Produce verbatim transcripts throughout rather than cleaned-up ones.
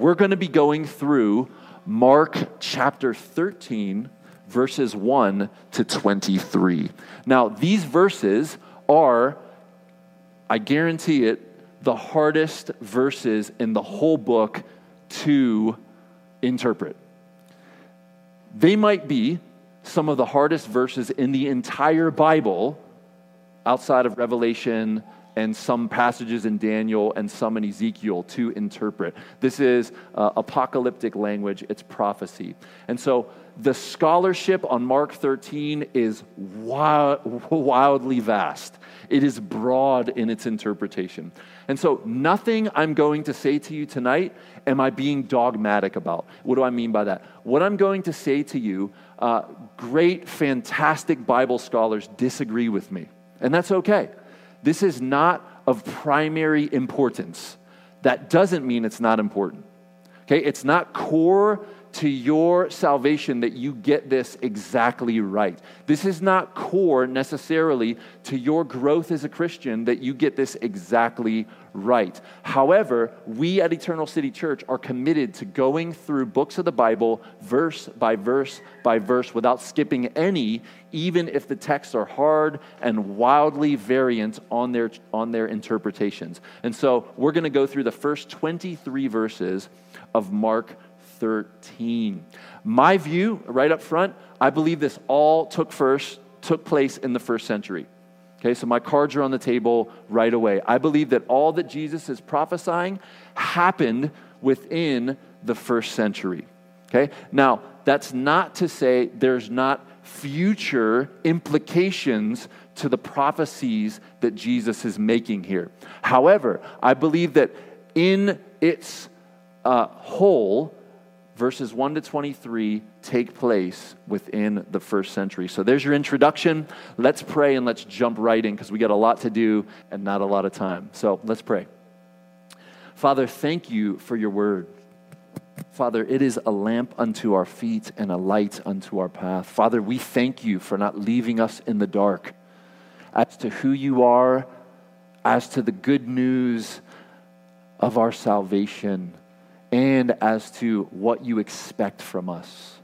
we're going to be going through Mark chapter thirteen, verses one to twenty-three. Now, these verses are, I guarantee it, the hardest verses in the whole book to interpret. They might be some of the hardest verses in the entire Bible outside of Revelation and some passages in Daniel and some in Ezekiel to interpret. This is uh, apocalyptic language. It's prophecy. And so the scholarship on Mark thirteen is wild, wildly vast. It is broad in its interpretation. And so nothing I'm going to say to you tonight am I being dogmatic about. What do I mean by that? What I'm going to say to you, uh, great, fantastic Bible scholars disagree with me. And that's okay. This is not of primary importance. That doesn't mean it's not important. Okay, it's not core to your salvation that you get this exactly right. This is not core necessarily to your growth as a Christian that you get this exactly right. However, we at Eternal City Church are committed to going through books of the Bible verse by verse by verse without skipping any, even if the texts are hard and wildly variant on their, on their interpretations. And so we're going to go through the first twenty-three verses of Mark thirteen. My view, right up front, I believe this all took first took place in the first century. Okay, so my cards are on the table right away. I believe that all that Jesus is prophesying happened within the first century. Okay, now that's not to say there's not future implications to the prophecies that Jesus is making here. However, I believe that in its uh, whole, verses one to twenty-three take place within the first century. So there's your introduction. Let's pray and let's jump right in because we got a lot to do and not a lot of time. So let's pray. Father, thank you for your word. Father, it is a lamp unto our feet and a light unto our path. Father, we thank you for not leaving us in the dark as to who you are, as to the good news of our salvation, and as to what you expect from us.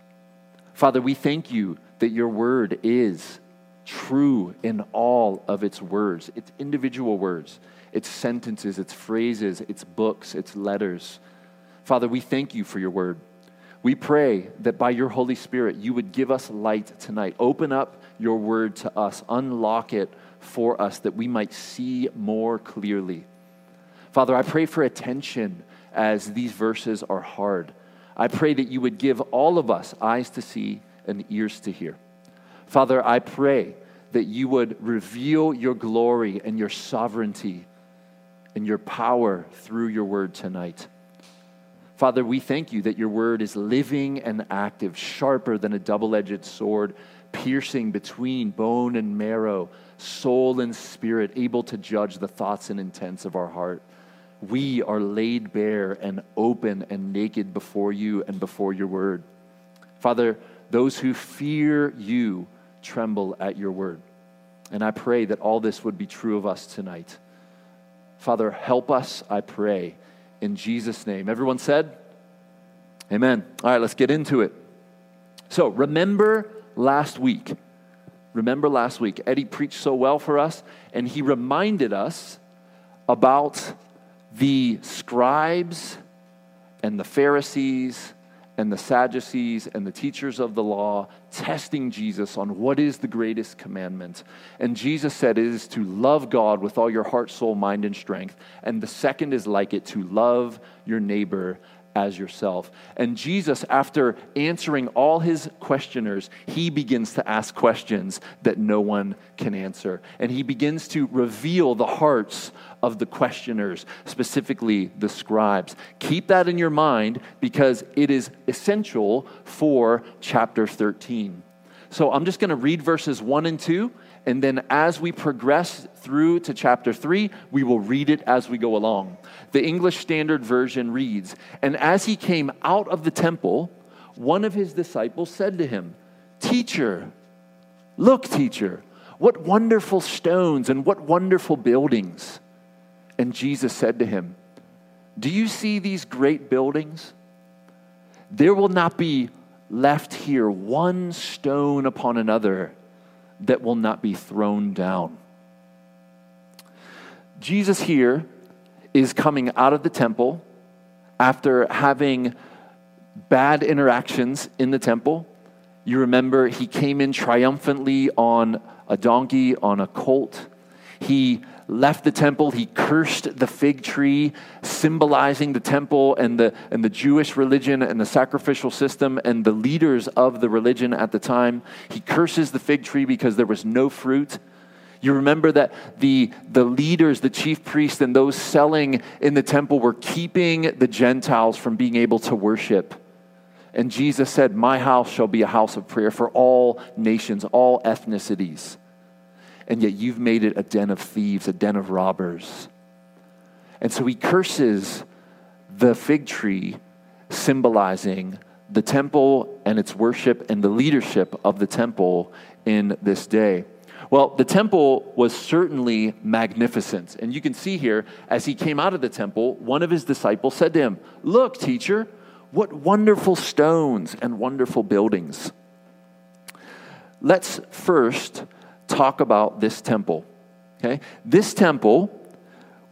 Father, we thank you that your word is true in all of its words, its individual words, its sentences, its phrases, its books, its letters. Father, we thank you for your word. We pray that by your Holy Spirit, you would give us light tonight. Open up your word to us. Unlock it for us that we might see more clearly. Father, I pray for attention as these verses are hard. I pray that you would give all of us eyes to see and ears to hear. Father, I pray that you would reveal your glory and your sovereignty and your power through your word tonight. Father, we thank you that your word is living and active, sharper than a double-edged sword, piercing between bone and marrow, soul and spirit, able to judge the thoughts and intents of our heart. We are laid bare and open and naked before you and before your word. Father, those who fear you tremble at your word. And I pray that all this would be true of us tonight. Father, help us, I pray, in Jesus' name. Everyone said? Amen. All right, let's get into it. So remember last week. Remember last week. Eddie preached so well for us, and he reminded us about the scribes and the Pharisees and the Sadducees and the teachers of the law testing Jesus on what is the greatest commandment. And Jesus said it is to love God with all your heart, soul, mind, and strength. And the second is like it, to love your neighbor as yourself. And Jesus, after answering all his questioners, he begins to ask questions that no one can answer. And he begins to reveal the hearts of the questioners, specifically the scribes. Keep that in your mind because it is essential for chapter thirteen. So I'm just going to read verses one and two, and then as we progress through to chapter three, we will read it as we go along. The English Standard Version reads, "And as he came out of the temple, one of his disciples said to him, 'Teacher, look, teacher, what wonderful stones and what wonderful buildings.' And Jesus said to him, Do you see these great buildings? There will not be left here one stone upon another that will not be thrown down. Jesus here is coming out of the temple after having bad interactions in the temple. You remember he came in triumphantly on a donkey, on a colt. He left the temple. He cursed the fig tree, symbolizing the temple and the and the Jewish religion and the sacrificial system and the leaders of the religion at the time. He curses the fig tree because there was no fruit. You remember that the, the leaders, the chief priests, and those selling in the temple were keeping the Gentiles from being able to worship. And Jesus said, "My house shall be a house of prayer for all nations, all ethnicities. And yet you've made it a den of thieves, a den of robbers." And so he curses the fig tree, symbolizing the temple and its worship and the leadership of the temple in this day. Well, the temple was certainly magnificent. And you can see here, as he came out of the temple, one of his disciples said to him, "Look, teacher, what wonderful stones and wonderful buildings." Let's first talk about this temple. Okay? This temple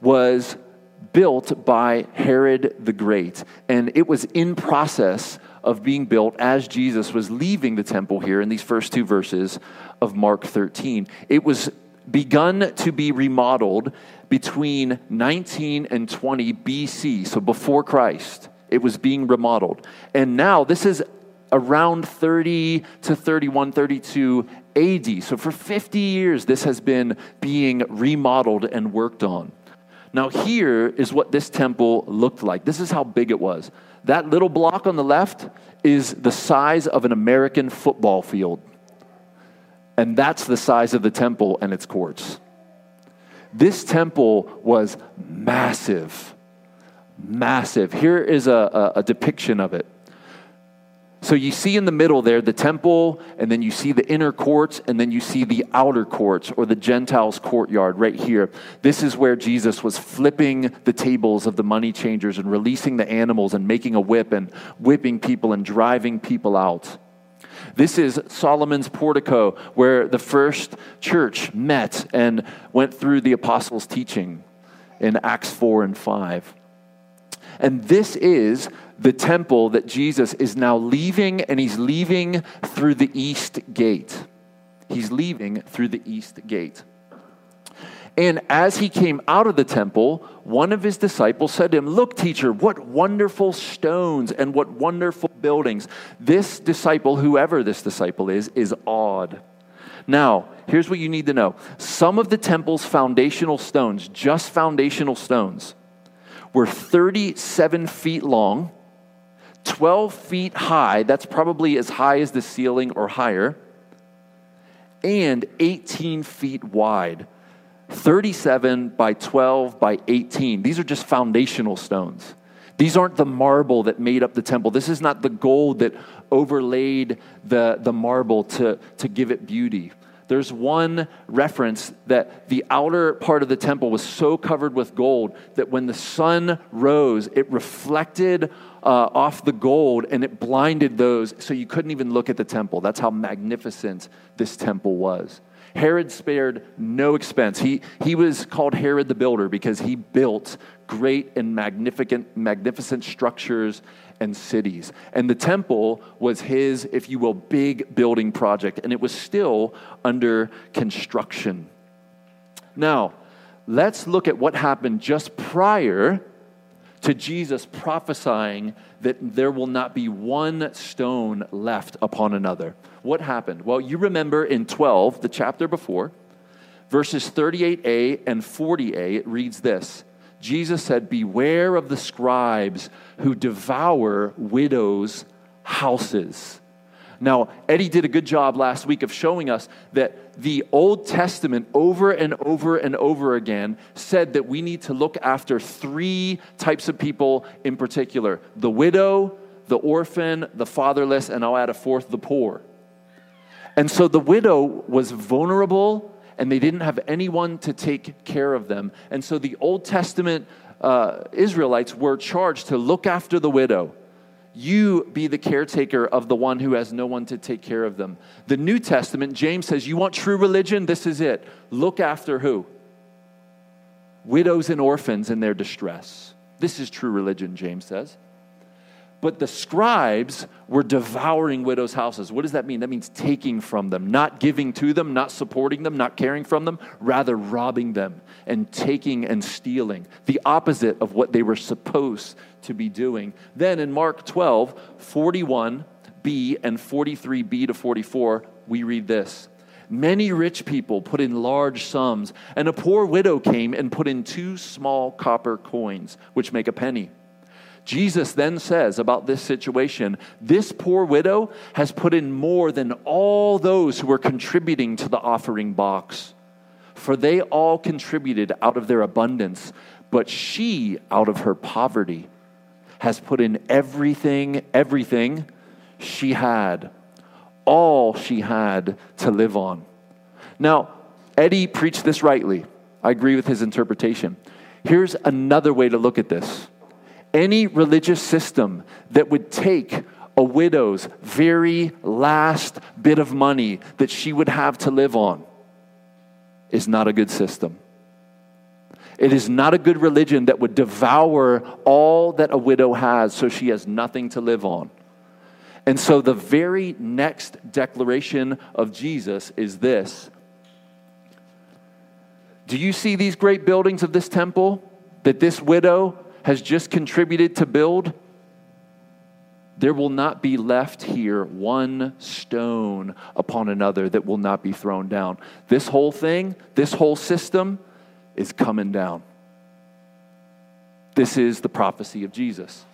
was built by Herod the Great, and it was in process of being built as Jesus was leaving the temple here in these first two verses of Mark thirteen. It was begun to be remodeled between nineteen and twenty B C, so before Christ. It was being remodeled. And now this is around thirty to thirty-one, thirty-two A D. So for fifty years, this has been being remodeled and worked on. Now here is what this temple looked like. This is how big it was. That little block on the left is the size of an American football field. And that's the size of the temple and its courts. This temple was massive, massive. Here is a, a, a depiction of it. So you see in the middle there the temple, and then you see the inner courts, and then you see the outer courts, or the Gentiles' courtyard right here. This is where Jesus was flipping the tables of the money changers and releasing the animals and making a whip and whipping people and driving people out. This is Solomon's portico, where the first church met and went through the apostles' teaching in Acts four and five. And this is the temple that Jesus is now leaving, and he's leaving through the east gate. He's leaving through the east gate. And as he came out of the temple, one of his disciples said to him, "Look, teacher, what wonderful stones and what wonderful buildings." This disciple, whoever this disciple is, is awed. Now, here's what you need to know. Some of the temple's foundational stones, just foundational stones, were thirty-seven feet long, twelve feet high, that's probably as high as the ceiling or higher, and eighteen feet wide. thirty-seven by twelve by eighteen. These are just foundational stones. These aren't the marble that made up the temple. This is not the gold that overlaid the, the marble to, to give it beauty. There's one reference that the outer part of the temple was so covered with gold that when the sun rose, it reflected uh, off the gold and it blinded those, so you couldn't even look at the temple. That's how magnificent this temple was. Herod spared no expense. He he was called Herod the Builder because he built great and magnificent, magnificent structures and cities. And the temple was his, if you will, big building project, and it was still under construction. Now, let's look at what happened just prior to Jesus prophesying that there will not be one stone left upon another. What happened? Well, you remember in twelve, the chapter before, verses thirty-eight a and forty a, it reads this. Jesus said, "Beware of the scribes who devour widows' houses." Now, Eddie did a good job last week of showing us that the Old Testament over and over and over again said that we need to look after three types of people in particular: the widow, the orphan, the fatherless, and I'll add a fourth, the poor. And so the widow was vulnerable, and they didn't have anyone to take care of them. And so the Old Testament uh, Israelites were charged to look after the widow. You be the caretaker of the one who has no one to take care of them. The New Testament, James says, you want true religion? This is it. Look after who? Widows and orphans in their distress. This is true religion, James says. But the scribes were devouring widows' houses. What does that mean? That means taking from them, not giving to them, not supporting them, not caring from them, rather robbing them and taking and stealing, the opposite of what they were supposed to be doing. Then in Mark twelve, forty-one b and forty-three b to forty-four, we read this. Many rich people put in large sums, and a poor widow came and put in two small copper coins, which make a penny. Jesus then says about this situation, this poor widow has put in more than all those who were contributing to the offering box. For they all contributed out of their abundance, but she, out of her poverty, has put in everything, everything she had, all she had to live on. Now, Eddie preached this rightly. I agree with his interpretation. Here's another way to look at this. Any religious system that would take a widow's very last bit of money that she would have to live on is not a good system. It is not a good religion that would devour all that a widow has so she has nothing to live on. And so the very next declaration of Jesus is this. Do you see these great buildings of this temple that this widow has just contributed to build? There will not be left here one stone upon another that will not be thrown down. This whole thing, this whole system is coming down. This is the prophecy of Jesus.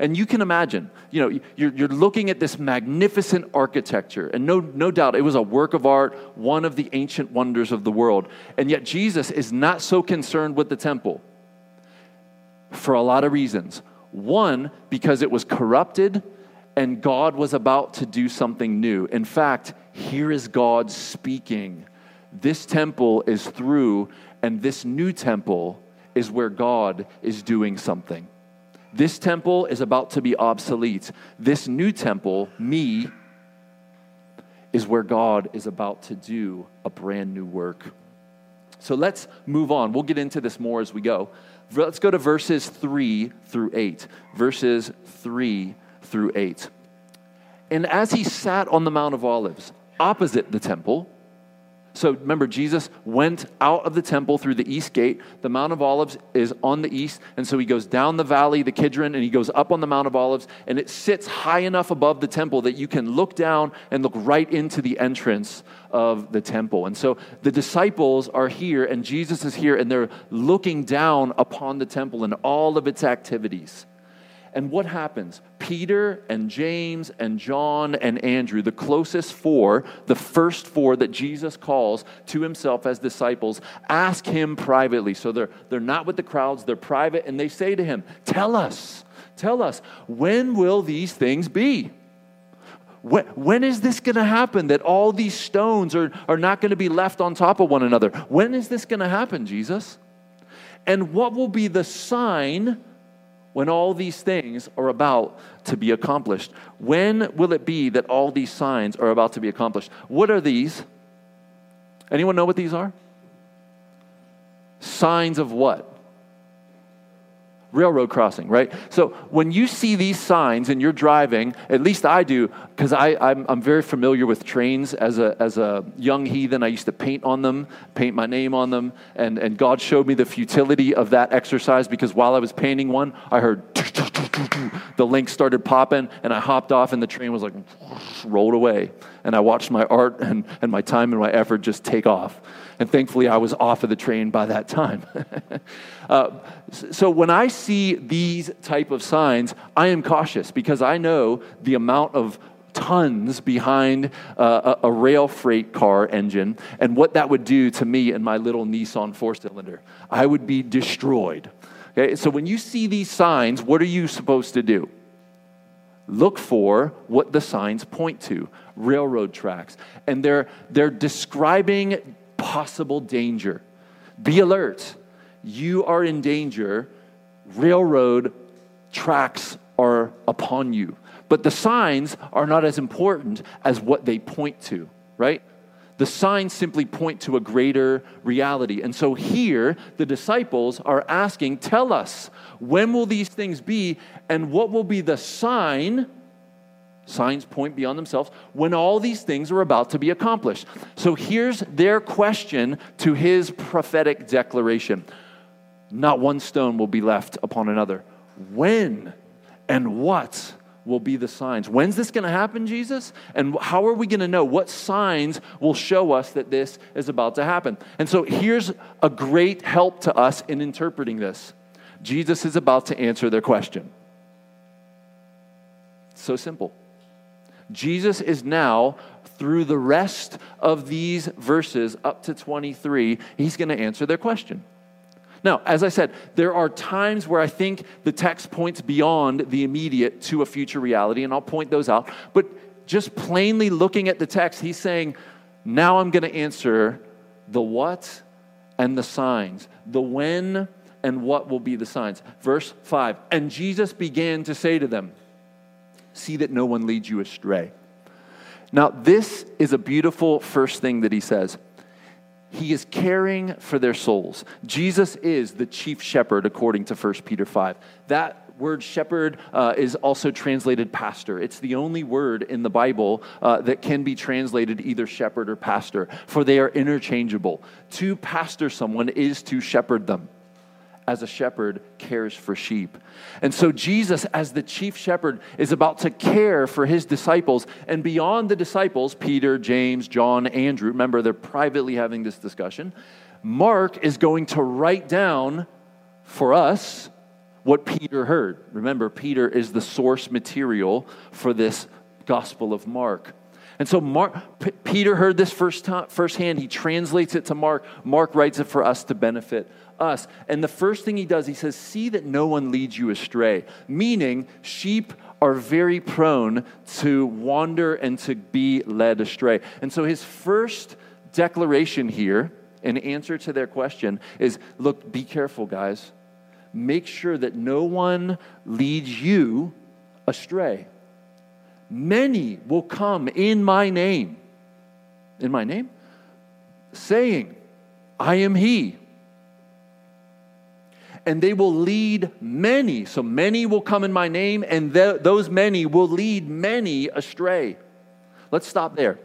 And you can imagine, you know, you're, you're looking at this magnificent architecture, and no, no doubt it was a work of art, one of the ancient wonders of the world. And yet Jesus is not so concerned with the temple. For a lot of reasons. One, because it was corrupted and God was about to do something new. In fact, here is God speaking. This temple is through, and this new temple is where God is doing something. This temple is about to be obsolete. This new temple, me, is where God is about to do a brand new work. So let's move on. We'll get into this more as we go. Let's go to verses three through eight. Verses three through eight. And as he sat on the Mount of Olives, opposite the temple, so remember, Jesus went out of the temple through the east gate. The Mount of Olives is on the east, and so he goes down the valley, the Kidron, and he goes up on the Mount of Olives, and it sits high enough above the temple that you can look down and look right into the entrance of the temple. And so the disciples are here, and Jesus is here, and they're looking down upon the temple and all of its activities. And what happens? Peter and James and John and Andrew, the closest four, the first four that Jesus calls to himself as disciples, ask him privately. So they're, they're not with the crowds, they're private, and they say to him, tell us, tell us, when will these things be? When, when is this going to happen that all these stones are, are not going to be left on top of one another? When is this going to happen, Jesus? And what will be the sign when all these things are about to be accomplished? When will it be that all these signs are about to be accomplished? What are these? Anyone know what these are? Signs of what? Railroad crossing, right? So when you see these signs and you're driving, at least I do, because I'm, I'm very familiar with trains. As a as a young heathen, I used to paint on them, paint my name on them, and, and God showed me the futility of that exercise, because while I was painting one, I heard the link started popping, and I hopped off, and the train was like rolled away, and I watched my art and, and my time and my effort just take off. And thankfully, I was off of the train by that time. uh, so when I see these type of signs, I am cautious, because I know the amount of tons behind uh, a, a rail freight car engine and what that would do to me and my little Nissan four-cylinder. I would be destroyed. Okay? So when you see these signs, what are you supposed to do? Look for what the signs point to. Railroad tracks. And they're they're describing possible danger. Be alert. You are in danger railroad tracks are upon you. But the signs are not as important as what they point to, right? The signs simply point to a greater reality. And so here, the disciples are asking, tell us, when will these things be, and what will be the sign? Signs point beyond themselves, when all these things are about to be accomplished. So here's their question to his prophetic declaration. Not one stone will be left upon another. When and what will be the signs? When's this going to happen, Jesus? And how are we going to know? What signs will show us that this is about to happen? And so here's a great help to us in interpreting this. Jesus is about to answer their question. It's so simple. Jesus is now, through the rest of these verses up to twenty-three, he's going to answer their question. Now, as I said, there are times where I think the text points beyond the immediate to a future reality, and I'll point those out. But just plainly looking at the text, he's saying, now I'm going to answer the what and the signs, the when and what will be the signs. Verse five, and Jesus began to say to them, see that no one leads you astray. Now, this is a beautiful first thing that he says. He is caring for their souls. Jesus is the chief shepherd, according to First Peter five. That word shepherd uh, is also translated pastor. It's the only word in the Bible uh, that can be translated either shepherd or pastor, for they are interchangeable. To pastor someone is to shepherd them, as a shepherd cares for sheep. And so Jesus, as the chief shepherd, is about to care for his disciples. And beyond the disciples, Peter, James, John, Andrew, remember they're privately having this discussion. Mark is going to write down for us what Peter heard. Remember, Peter is the source material for this Gospel of Mark. And so Mark, P- Peter heard this first time, firsthand. He translates it to Mark. Mark writes it for us to benefit us. And the first thing he does, he says, see that no one leads you astray. Meaning, sheep are very prone to wander and to be led astray. And so his first declaration here, in answer to their question, is, look, be careful, guys. Make sure that no one leads you astray. Many will come in my name, in my name, saying, I am he. And they will lead many. So many will come in my name, and th- those many will lead many astray. Let's stop there.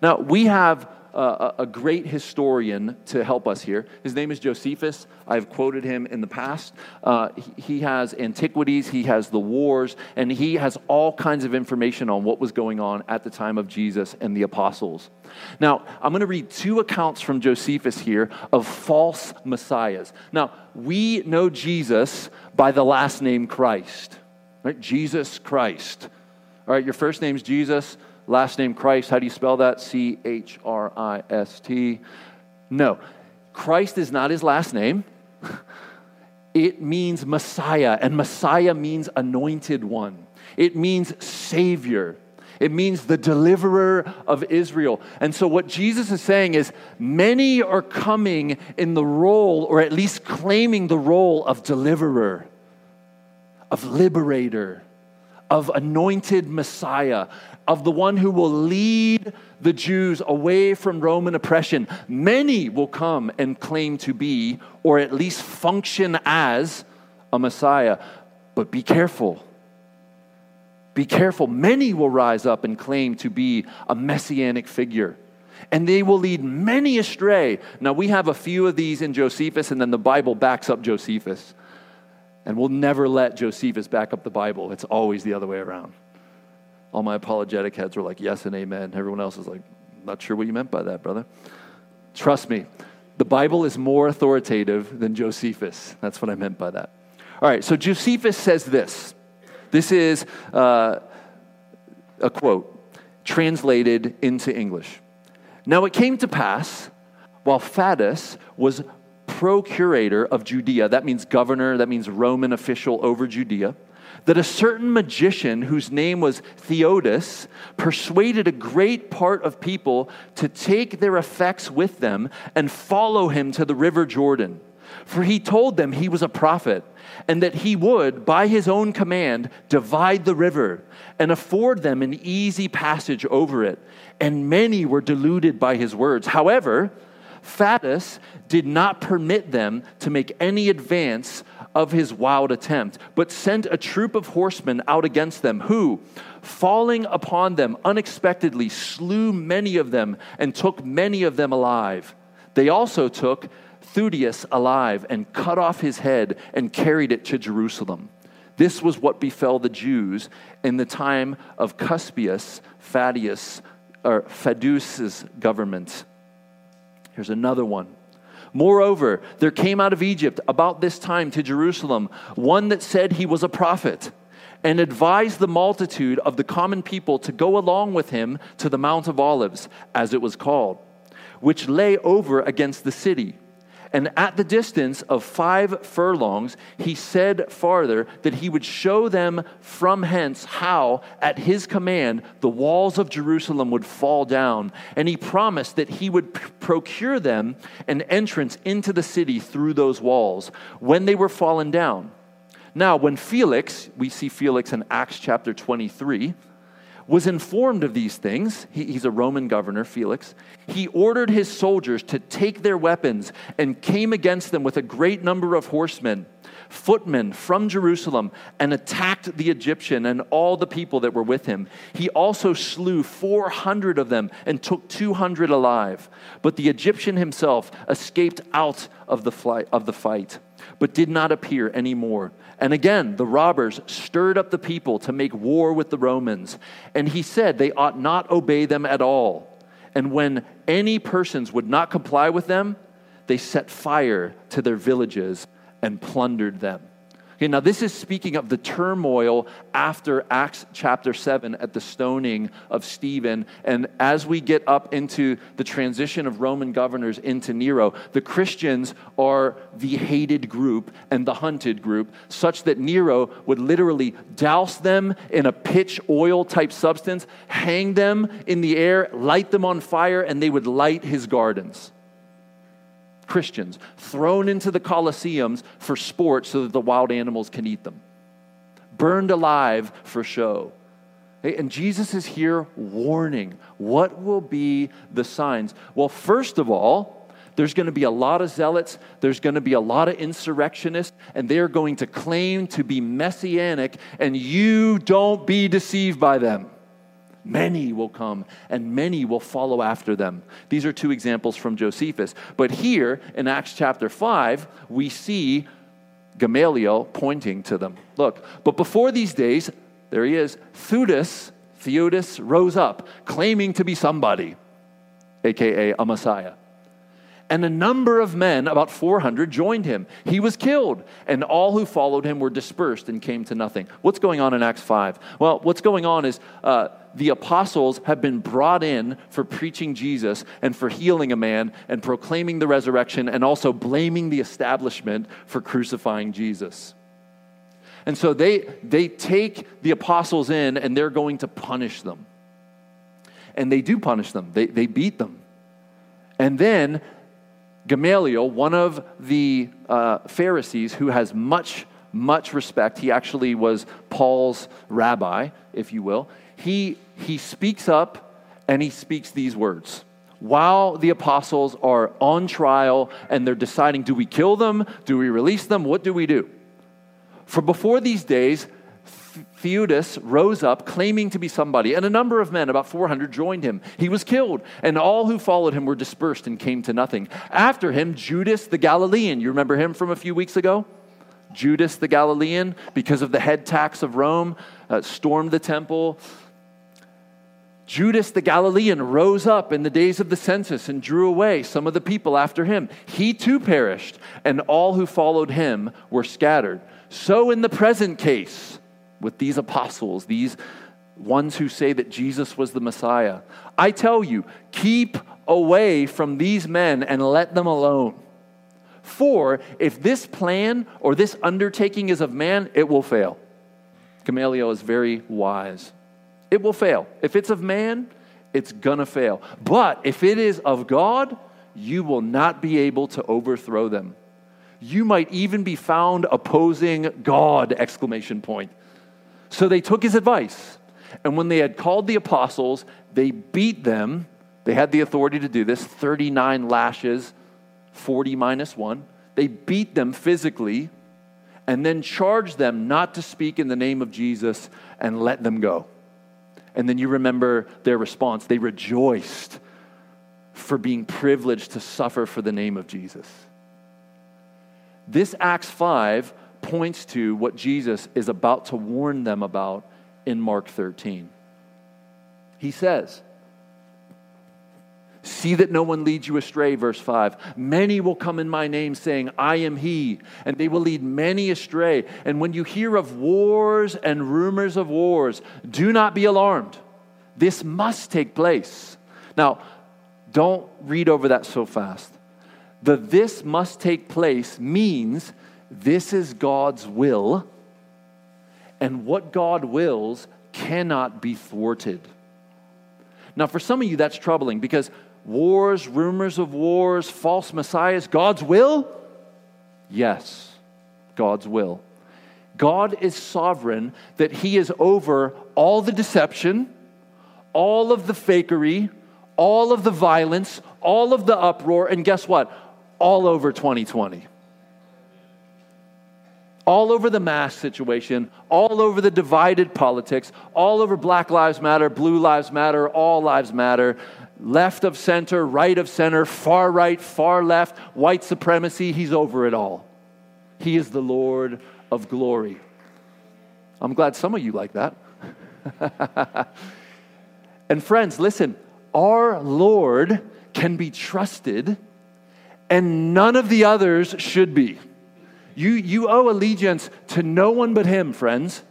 Now, we have uh, a great historian to help us here. His name is Josephus. I've quoted him in the past. Uh, he has antiquities, he has the wars, and he has all kinds of information on what was going on at the time of Jesus and the apostles. Now, I'm going to read two accounts from Josephus here of false messiahs. Now, we know Jesus by the last name Christ, right? Jesus Christ. All right, your first name's Jesus, last name Christ. How do you spell that? C H R I S T. No, Christ is not his last name. It means Messiah, and Messiah means anointed one. It means Savior. It means the deliverer of Israel. And so what Jesus is saying is many are coming in the role, or at least claiming the role, of deliverer, of liberator, of anointed Messiah, of the one who will lead the Jews away from Roman oppression. Many will come and claim to be, or at least function as, a Messiah. But be careful. Be careful. Many will rise up and claim to be a messianic figure, and they will lead many astray. Now, we have a few of these in Josephus, and then the Bible backs up Josephus. And we'll never let Josephus back up the Bible. It's always the other way around. All my apologetic heads were like, yes and amen. Everyone else is like, not sure what you meant by that, brother. Trust me, the Bible is more authoritative than Josephus. That's what I meant by that. All right, so Josephus says this. This is uh, a quote translated into English. Now it came to pass, while Fadus was procurator of Judea, that means governor, that means Roman official over Judea, that a certain magician whose name was Theudas persuaded a great part of people to take their effects with them and follow him to the river Jordan, For he told them he was a prophet, and that he would, by his own command, divide the river and afford them an easy passage over it. And many were deluded by his words. However, Fadus did not permit them to make any advance of his wild attempt, but sent a troop of horsemen out against them, who, falling upon them unexpectedly, slew many of them and took many of them alive. They also took Theudas alive and cut off his head and carried it to Jerusalem. This was what befell the Jews in the time of Cuspius Fadus, or Fadus's government. Here's another one. Moreover, there came out of Egypt about this time to Jerusalem one that said he was a prophet, and advised the multitude of the common people to go along with him to the Mount of Olives, as it was called, which lay over against the city. And at the distance of five furlongs, he said farther that he would show them from hence how, at his command, the walls of Jerusalem would fall down. And he promised that he would procure them an entrance into the city through those walls when they were fallen down. Now, when Felix, we see Felix in Acts chapter twenty-three, was informed of these things, he, he's a Roman governor, Felix, he ordered his soldiers to take their weapons and came against them with a great number of horsemen, footmen from Jerusalem, and attacked the Egyptian and all the people that were with him. He also slew four hundred of them and took two hundred alive. But the Egyptian himself escaped out of the flight, of the fight, but did not appear any more. And again, the robbers stirred up the people to make war with the Romans. And he said they ought not obey them at all. And when any persons would not comply with them, they set fire to their villages and plundered them. Okay, now this is speaking of the turmoil after Acts chapter seven at the stoning of Stephen. And as we get up into the transition of Roman governors into Nero, the Christians are the hated group and the hunted group, such that Nero would literally douse them in a pitch oil type substance, hang them in the air, light them on fire, and they would light his gardens. Christians thrown into the Colosseums for sport so that the wild animals can eat them. Burned alive for show. And Jesus is here warning. What will be the signs? Well, first of all, there's going to be a lot of zealots. There's going to be a lot of insurrectionists. And they're going to claim to be messianic. And you don't be deceived by them. Many will come, and many will follow after them. These are two examples from Josephus. But here, in Acts chapter five, we see Gamaliel pointing to them. Look, but before these days, there he is, Theudas, Theudas rose up, claiming to be somebody, a k a a Messiah. And a number of men, about four hundred, joined him. He was killed, and all who followed him were dispersed and came to nothing. What's going on in Acts five? Well, what's going on is uh, the apostles have been brought in for preaching Jesus and for healing a man and proclaiming the resurrection and also blaming the establishment for crucifying Jesus. And so they, they take the apostles in, and they're going to punish them. And they do punish them. They, they beat them. And then Gamaliel, one of the uh, Pharisees who has much, much respect, he actually was Paul's rabbi, if you will, he, he speaks up and he speaks these words. While the apostles are on trial and they're deciding, do we kill them? Do we release them? What do we do? For before these days, Theudas rose up claiming to be somebody, and a number of men, about four hundred, joined him. He was killed, and all who followed him were dispersed and came to nothing. After him, Judas the Galilean. You remember him from a few weeks ago? Judas the Galilean, because of the head tax of Rome, uh, stormed the temple. Judas the Galilean rose up in the days of the census and drew away some of the people after him. He too perished, and all who followed him were scattered. So in the present case, with these apostles, these ones who say that Jesus was the Messiah, I tell you, keep away from these men and let them alone. For if this plan or this undertaking is of man, it will fail. Gamaliel is very wise. It will fail. If it's of man, it's gonna fail. But if it is of God, you will not be able to overthrow them. you might even be found opposing God, exclamation point. So they took his advice. And when they had called the apostles, they beat them. They had the authority to do this, thirty-nine lashes, forty minus one. They beat them physically and then charged them not to speak in the name of Jesus and let them go. And then you remember their response. They rejoiced for being privileged to suffer for the name of Jesus. This Acts five points to what Jesus is about to warn them about in Mark thirteen. He says, see that no one leads you astray, verse five. Many will come in my name saying, I am he, and they will lead many astray. And when you hear of wars and rumors of wars, do not be alarmed. This must take place. Now, don't read over that so fast. The this must take place means this is God's will, and what God wills cannot be thwarted. Now, for some of you, that's troubling because wars, rumors of wars, false messiahs, God's will? Yes, God's will. God is sovereign that he is over all the deception, all of the fakery, all of the violence, all of the uproar, and guess what? All over twenty twenty. All over the mass situation, all over the divided politics, all over Black Lives Matter, Blue Lives Matter, all lives matter, left of center, right of center, far right, far left, white supremacy, he's over it all. He is the Lord of glory. I'm glad some of you like that. And friends, listen, our Lord can be trusted and none of the others should be. You, you owe allegiance to no one but him, friends.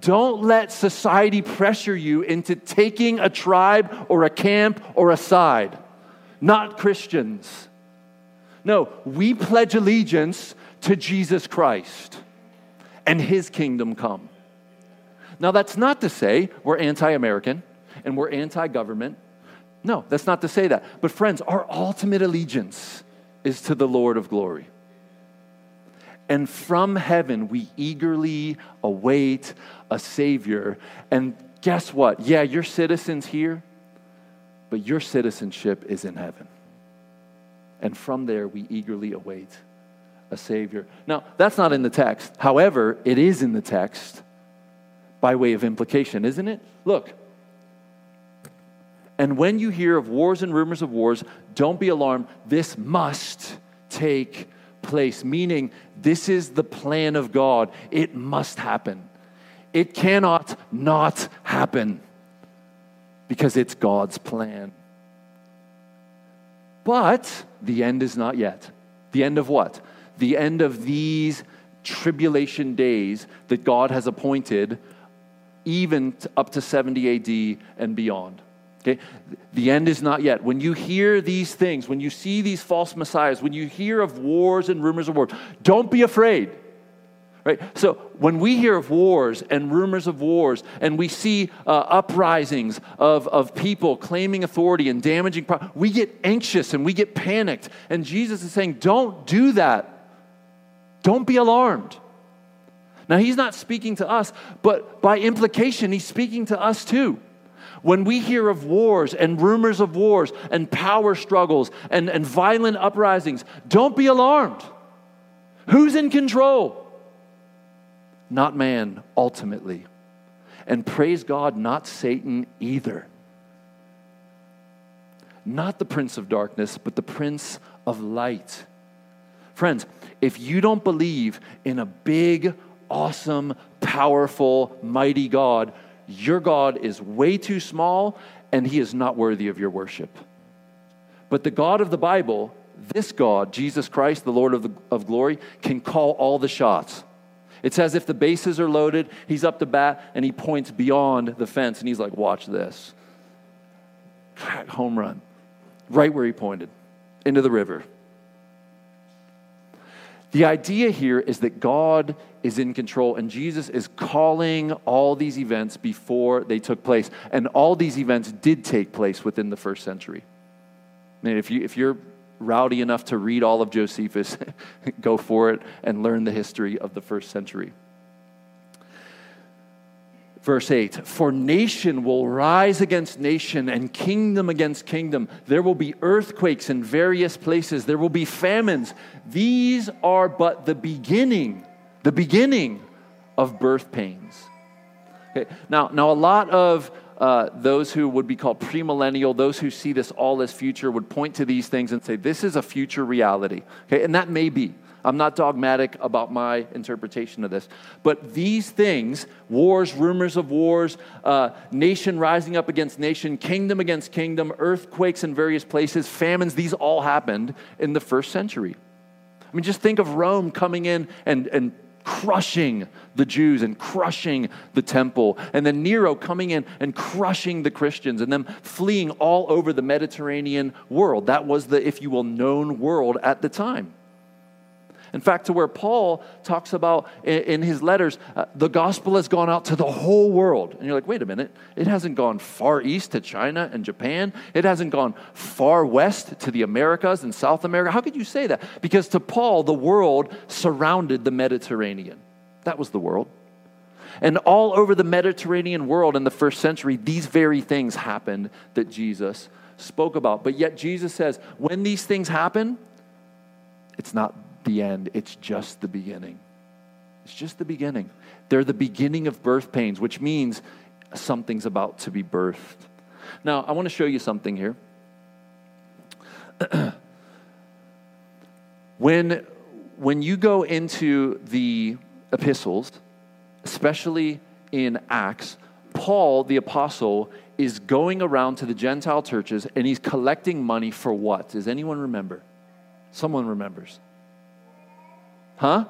Don't let society pressure you into taking a tribe or a camp or a side. Not Christians. No, we pledge allegiance to Jesus Christ and his kingdom come. Now, that's not to say we're anti-American and we're anti-government. No, that's not to say that. But friends, our ultimate allegiance is to the Lord of glory. And from heaven, we eagerly await a Savior. And guess what? Yeah, your citizen's here, but your citizenship is in heaven. And from there, we eagerly await a Savior. Now, that's not in the text. However, it is in the text by way of implication, isn't it? Look. And when you hear of wars and rumors of wars, don't be alarmed. This must take place, meaning this is the plan of God. It must happen. It cannot not happen because it's God's plan. But the end is not yet. The end of what? The end of these tribulation days that God has appointed, even up to seventy A D and beyond. Okay, the end is not yet. When you hear these things, when you see these false messiahs, when you hear of wars and rumors of wars, don't be afraid, right? So when we hear of wars and rumors of wars and we see uh, uprisings of, of people claiming authority and damaging property, we get anxious and we get panicked. And Jesus is saying, don't do that. Don't be alarmed. Now, he's not speaking to us, but by implication, he's speaking to us too. When we hear of wars and rumors of wars and power struggles and, and violent uprisings, don't be alarmed. Who's in control? Not man, ultimately. And praise God, not Satan either. Not the prince of darkness, but the prince of light. Friends, if you don't believe in a big, awesome, powerful, mighty God, your God is way too small, and he is not worthy of your worship. But the God of the Bible, this God, Jesus Christ, the Lord of, the, of glory, can call all the shots. It's as if the bases are loaded, he's up to bat, and he points beyond the fence, and he's like, watch this. Crack, home run. Right where he pointed, into the river. The idea here is that God is in control, and Jesus is calling all these events before they took place. And all these events did take place within the first century. I mean, if you, if you're rowdy enough to read all of Josephus, go for it and learn the history of the first century. Verse eight, for nation will rise against nation and kingdom against kingdom. There will be earthquakes in various places. There will be famines. These are but the beginning, the beginning of birth pains. Okay. Now, now a lot of uh, those who would be called premillennial, those who see this all as future, would point to these things and say, this is a future reality. Okay, and that may be. I'm not dogmatic about my interpretation of this. But these things, wars, rumors of wars, uh, nation rising up against nation, kingdom against kingdom, earthquakes in various places, famines, these all happened in the first century. I mean, just think of Rome coming in and, and crushing the Jews and crushing the temple. And then Nero coming in and crushing the Christians and them fleeing all over the Mediterranean world. That was the, if you will, known world at the time. In fact, to where Paul talks about in his letters, uh, the gospel has gone out to the whole world. And you're like, wait a minute, it hasn't gone far east to China and Japan. It hasn't gone far west to the Americas and South America. How could you say that? Because to Paul, the world surrounded the Mediterranean. That was the world. And all over the Mediterranean world in the first century, these very things happened that Jesus spoke about. But yet Jesus says, when these things happen, it's not the end. It's just the beginning. It's just the beginning. They're the beginning of birth pains, which means something's about to be birthed. Now, I want to show you something here. when, when you go into the epistles, especially in Acts, Paul, the apostle, is going around to the Gentile churches and he's collecting money for what? Does anyone remember? Someone remembers. Huh?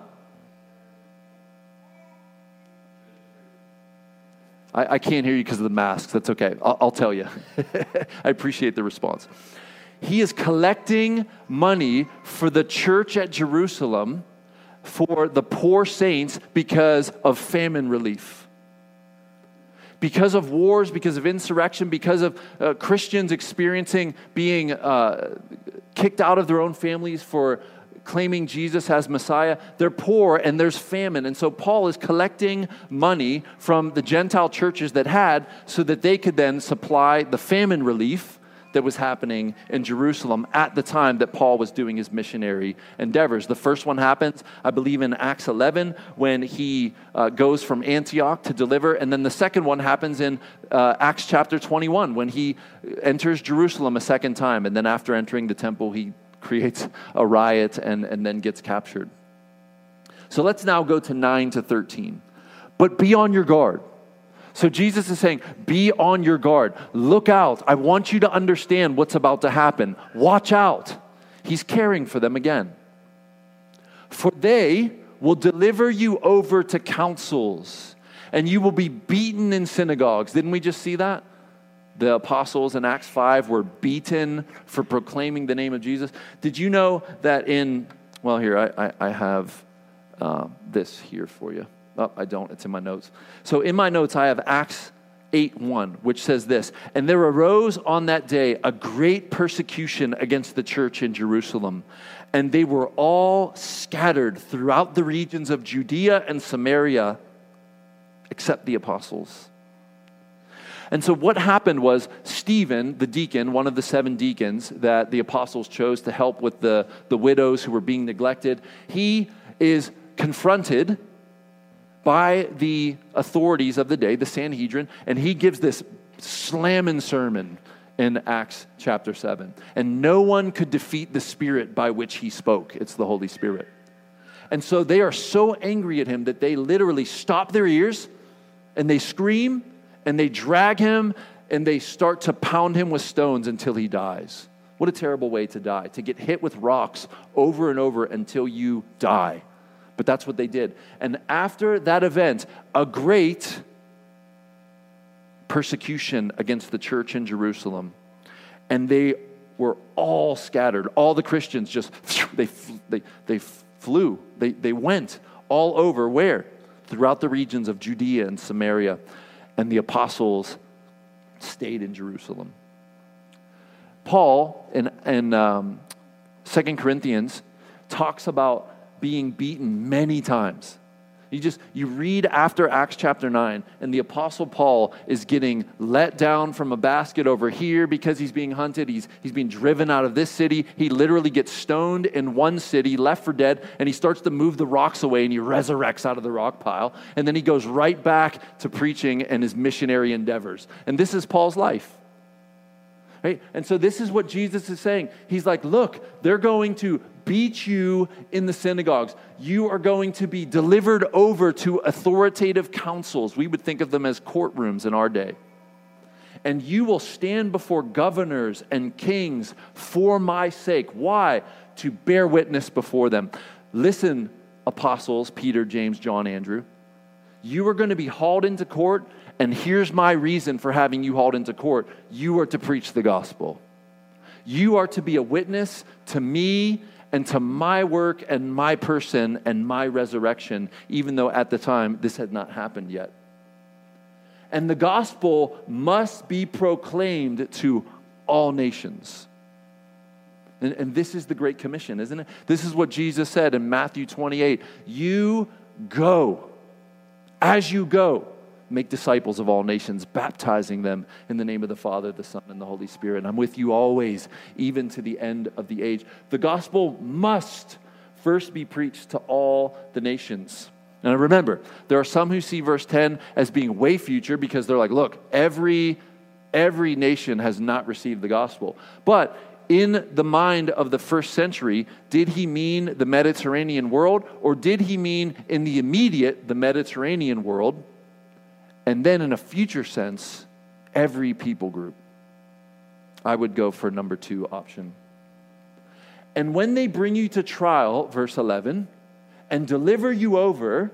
I, I can't hear you because of the masks. That's okay. I'll, I'll tell you. I appreciate the response. He is collecting money for the church at Jerusalem for the poor saints because of famine relief. Because of wars, because of insurrection, because of uh, Christians experiencing being uh, kicked out of their own families for claiming Jesus as Messiah, they're poor and there's famine. And so Paul is collecting money from the Gentile churches that had so that they could then supply the famine relief that was happening in Jerusalem at the time that Paul was doing his missionary endeavors. The first one happens, I believe, in Acts eleven when he uh, goes from Antioch to deliver. And then the second one happens in uh, Acts chapter twenty-one when he enters Jerusalem a second time. And then after entering the temple, he creates a riot and, and then gets captured. So let's now go to nine to thirteen. But be on your guard. So Jesus is saying, be on your guard. Look out. I want you to understand what's about to happen. Watch out. He's caring for them again. For they will deliver you over to councils, and you will be beaten in synagogues. Didn't we just see that? The apostles in Acts five were beaten for proclaiming the name of Jesus. Did you know that in, well, here, I, I, I have uh, this here for you. Oh, I don't. It's in my notes. So in my notes, I have Acts eight one, which says this, and there arose on that day a great persecution against the church in Jerusalem, and they were all scattered throughout the regions of Judea and Samaria, except the apostles. And so what happened was Stephen, the deacon, one of the seven deacons that the apostles chose to help with the, the widows who were being neglected, he is confronted by the authorities of the day, the Sanhedrin, and he gives this slamming sermon in Acts chapter seven. And no one could defeat the spirit by which he spoke. It's the Holy Spirit. And so they are so angry at him that they literally stop their ears and they scream, and they drag him, and they start to pound him with stones until he dies. What a terrible way to die, to get hit with rocks over and over until you die. But that's what they did. And after that event, a great persecution against the church in Jerusalem. And they were all scattered. All the Christians just, they they, they flew. They, they went all over. Where? Throughout the regions of Judea and Samaria. And the apostles stayed in Jerusalem. Paul, in, in um, Second Corinthians talks about being beaten many times. You just, you read after Acts chapter nine, and the Apostle Paul is getting let down from a basket over here because he's being hunted. He's, he's being driven out of this city. He literally gets stoned in one city, left for dead, and he starts to move the rocks away, and he resurrects out of the rock pile. And then he goes right back to preaching and his missionary endeavors. And this is Paul's life. Right? And so this is what Jesus is saying. He's like, look, they're going to beat you in the synagogues. You are going to be delivered over to authoritative councils. We would think of them as courtrooms in our day. And you will stand before governors and kings for my sake. Why? To bear witness before them. Listen, apostles, Peter, James, John, Andrew, you are going to be hauled into court, and here's my reason for having you hauled into court. You are to preach the gospel. You are to be a witness to me and to my work and my person and my resurrection, even though at the time this had not happened yet. And the gospel must be proclaimed to all nations. And, and this is the Great Commission, isn't it? This is what Jesus said in Matthew twenty-eight. You go, as you go, make disciples of all nations, baptizing them in the name of the Father, the Son, and the Holy Spirit. And I'm with you always, even to the end of the age. The gospel must first be preached to all the nations. Now remember, there are some who see verse ten as being way future because they're like, look, every, every nation has not received the gospel. But in the mind of the first century, did he mean the Mediterranean world, or did he mean in the immediate, the Mediterranean world? And then in a future sense, every people group. I would go for number two option. And when they bring you to trial, verse eleven, and deliver you over,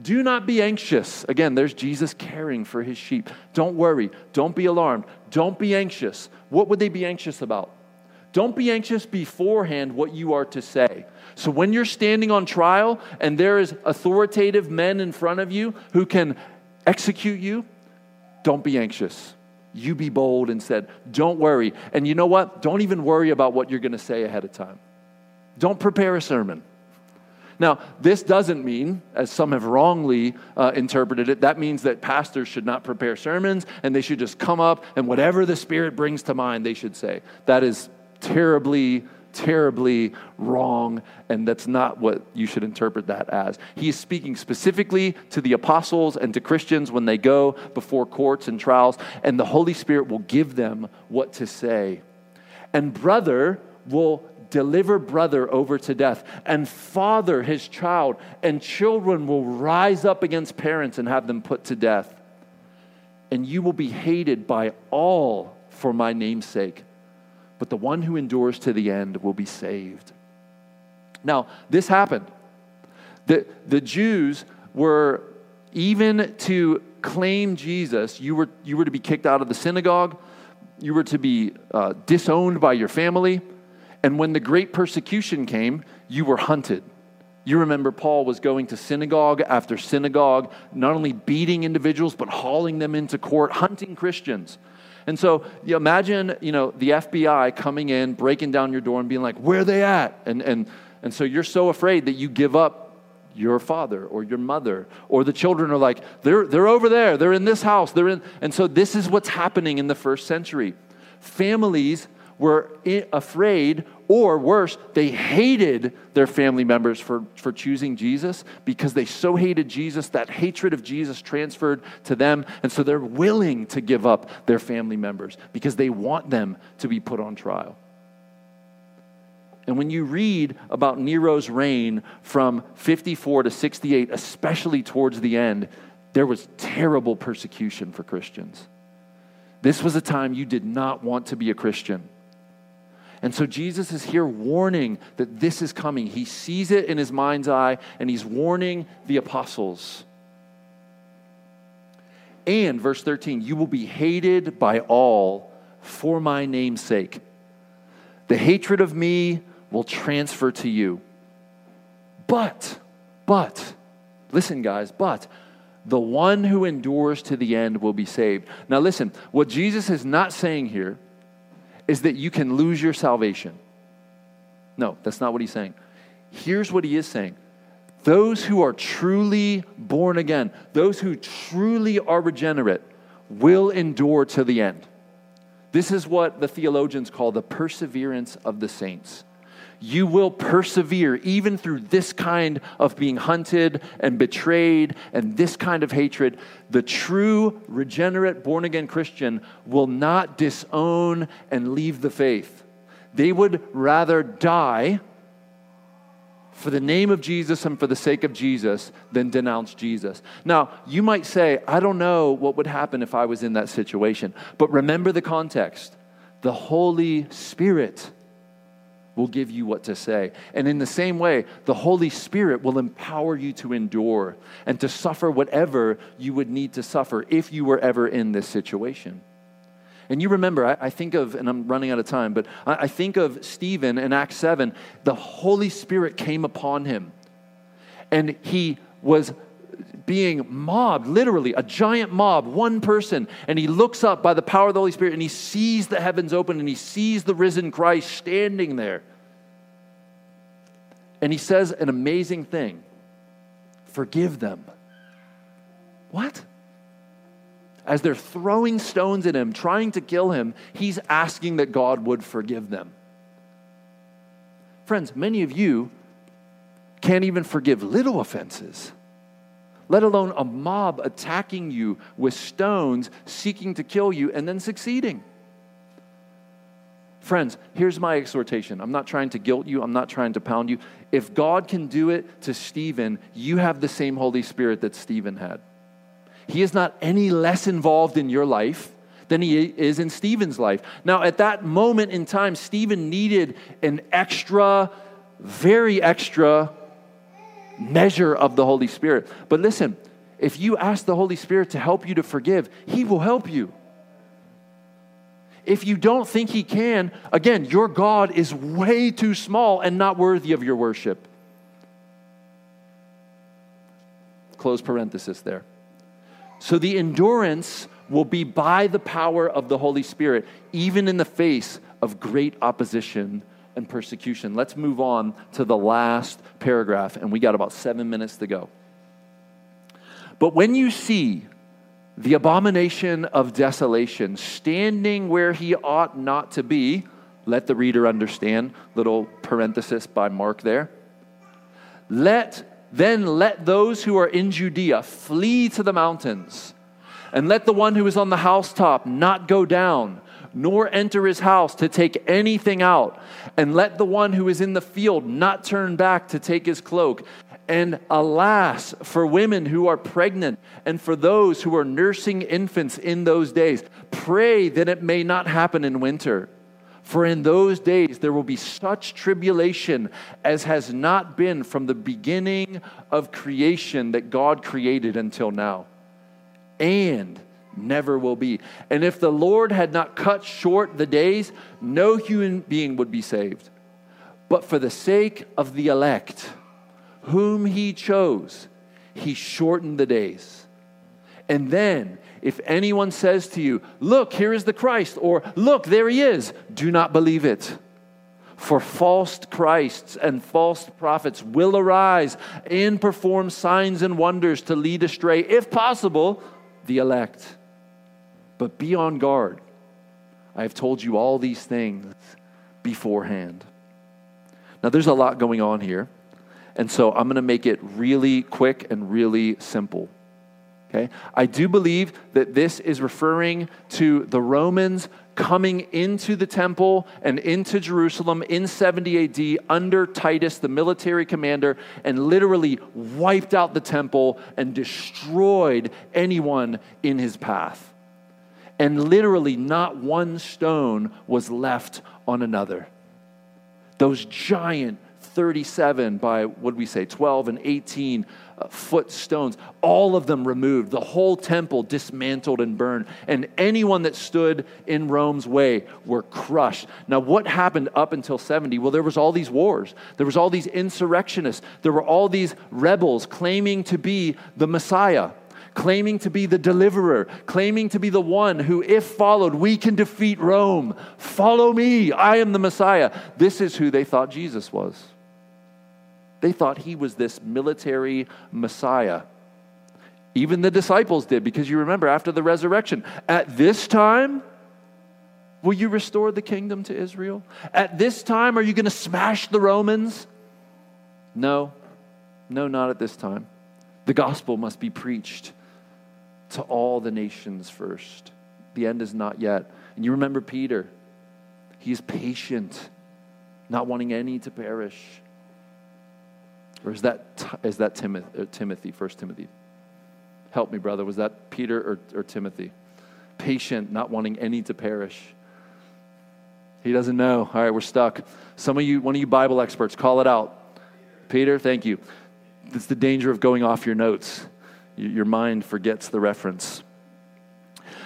do not be anxious. Again, there's Jesus caring for his sheep. Don't worry. Don't be alarmed. Don't be anxious. What would they be anxious about? Don't be anxious beforehand what you are to say. So when you're standing on trial and there is authoritative men in front of you who can execute you, don't be anxious. You be bold and said, don't worry. And you know what? Don't even worry about what you're going to say ahead of time. Don't prepare a sermon. Now, this doesn't mean, as some have wrongly uh, interpreted it, that means that pastors should not prepare sermons and they should just come up and whatever the Spirit brings to mind, they should say. That is terribly terribly wrong, and that's not what you should interpret that as. He is speaking specifically to the apostles and to Christians when they go before courts and trials, and the Holy Spirit will give them what to say. And brother will deliver brother over to death, and father his child, and children will rise up against parents and have them put to death. And you will be hated by all for my name's sake. But the one who endures to the end will be saved. Now, this happened. The, the Jews were, even to claim Jesus, you were, you were to be kicked out of the synagogue. You were to be uh, disowned by your family. And when the great persecution came, you were hunted. You remember Paul was going to synagogue after synagogue, not only beating individuals, but hauling them into court, hunting Christians. And so you imagine, you know, the F B I coming in, breaking down your door and being like, where are they at? And and and so you're so afraid that you give up your father or your mother, or the children are like, they're they're over there, they're in this house, they're in. And so this is what's happening in the first century. Families were afraid, or worse, they hated their family members for, for choosing Jesus, because they so hated Jesus, that hatred of Jesus transferred to them. And so they're willing to give up their family members because they want them to be put on trial. And when you read about Nero's reign from fifty-four to sixty-eight, especially towards the end, there was terrible persecution for Christians. This was a time you did not want to be a Christian. And so Jesus is here warning that this is coming. He sees it in his mind's eye, and he's warning the apostles. And verse thirteen, you will be hated by all for my name's sake. The hatred of me will transfer to you. But, but, listen guys, but the one who endures to the end will be saved. Now listen, what Jesus is not saying here is that you can lose your salvation. No, that's not what he's saying. Here's what he is saying. Those who are truly born again, those who truly are regenerate, will endure to the end. This is what the theologians call the perseverance of the saints. You will persevere even through this kind of being hunted and betrayed and this kind of hatred. The true regenerate, born-again Christian will not disown and leave the faith. They would rather die for the name of Jesus and for the sake of Jesus than denounce Jesus. Now, you might say, I don't know what would happen if I was in that situation. But remember the context. The Holy Spirit will give you what to say. And in the same way, the Holy Spirit will empower you to endure and to suffer whatever you would need to suffer if you were ever in this situation. And you remember, I, I think of, and I'm running out of time, but I, I think of Stephen in Acts seven. The Holy Spirit came upon him, and he was being mobbed, literally, a giant mob, one person. And he looks up by the power of the Holy Spirit, and he sees the heavens open, and he sees the risen Christ standing there. And he says an amazing thing. Forgive them. What? As they're throwing stones at him, trying to kill him, he's asking that God would forgive them. Friends, many of you can't even forgive little offenses, let alone a mob attacking you with stones, seeking to kill you, and then succeeding. Friends, here's my exhortation. I'm not trying to guilt you. I'm not trying to pound you. If God can do it to Stephen, you have the same Holy Spirit that Stephen had. He is not any less involved in your life than he is in Stephen's life. Now, at that moment in time, Stephen needed an extra, very extra measure of the Holy Spirit. But listen, if you ask the Holy Spirit to help you to forgive, he will help you. If you don't think he can, again, your God is way too small and not worthy of your worship. Close parenthesis there. So the endurance will be by the power of the Holy Spirit, even in the face of great opposition and persecution. Let's move on to the last paragraph, and we got about seven minutes to go. But when you see the abomination of desolation standing where he ought not to be, let the reader understand, little parenthesis by Mark there, let Then let those who are in Judea flee to the mountains, and let the one who is on the housetop not go down, nor enter his house to take anything out, and let the one who is in the field not turn back to take his cloak. And alas, for women who are pregnant, and for those who are nursing infants in those days, pray that it may not happen in winter. For in those days there will be such tribulation as has not been from the beginning of creation that God created until now, and never will be. And if the Lord had not cut short the days, no human being would be saved. But for the sake of the elect, whom he chose, he shortened the days. And then, if anyone says to you, look, here is the Christ, or look, there he is, do not believe it. For false Christs and false prophets will arise and perform signs and wonders to lead astray, if possible, the elect. But be on guard. I have told you all these things beforehand. Now, there's a lot going on here, and so I'm going to make it really quick and really simple. Okay. I do believe that this is referring to the Romans coming into the temple and into Jerusalem in seventy A D under Titus, the military commander, and literally wiped out the temple and destroyed anyone in his path. And literally not one stone was left on another. Those giant thirty-seven by, what did we say, twelve and eighteen foot stones, all of them removed, the whole temple dismantled and burned, and anyone that stood in Rome's way were crushed. Now, what happened up until seventy? Well, there was all these wars. There was all these insurrectionists. There were all these rebels claiming to be the Messiah, claiming to be the deliverer, claiming to be the one who, if followed, we can defeat Rome. Follow me. I am the Messiah. This is who they thought Jesus was. They thought he was this military Messiah. Even the disciples did, because you remember after the resurrection, at this time, will you restore the kingdom to Israel? At this time, are you going to smash the Romans? No, no, not at this time. The gospel must be preached to all the nations first. The end is not yet. And you remember Peter, he is patient, not wanting any to perish. Or is that, is that Timothy, Timothy, First Timothy? Help me, brother. Was that Peter or, or Timothy? Patient, not wanting any to perish. He doesn't know. All right, we're stuck. Some of you, one of you Bible experts, call it out. Peter, thank you. It's the danger of going off your notes. Your mind forgets the reference.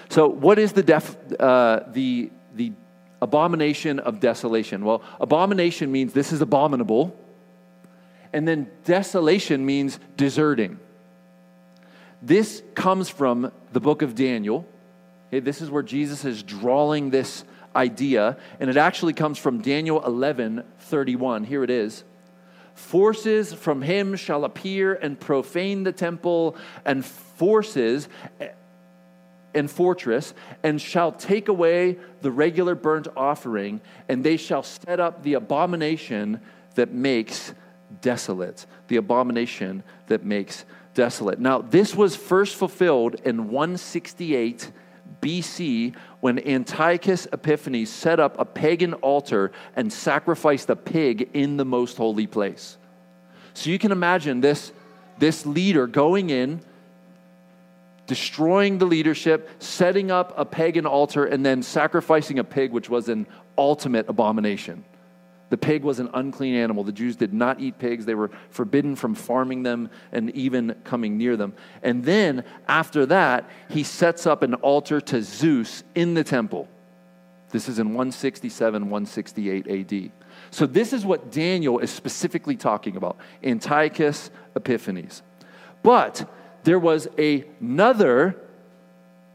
So what is the def, uh, the the abomination of desolation? Well, abomination means this is abominable. And then desolation means deserting. This comes from the book of Daniel. Okay, this is where Jesus is drawing this idea, and it actually comes from Daniel eleven thirty-one. Here it is. Forces from him shall appear and profane the temple and forces and fortress, and shall take away the regular burnt offering, and they shall set up the abomination that makes desolate. The abomination that makes desolate. Now, this was first fulfilled in one sixty-eight B C when Antiochus Epiphanes set up a pagan altar and sacrificed a pig in the most holy place. So you can imagine this, this leader going in, destroying the leadership, setting up a pagan altar, and then sacrificing a pig, which was an ultimate abomination. The pig was an unclean animal. The Jews did not eat pigs. They were forbidden from farming them and even coming near them. And then after that, he sets up an altar to Zeus in the temple. This is in one sixty-seven, one sixty-eight A D. So this is what Daniel is specifically talking about, Antiochus Epiphanes. But there was another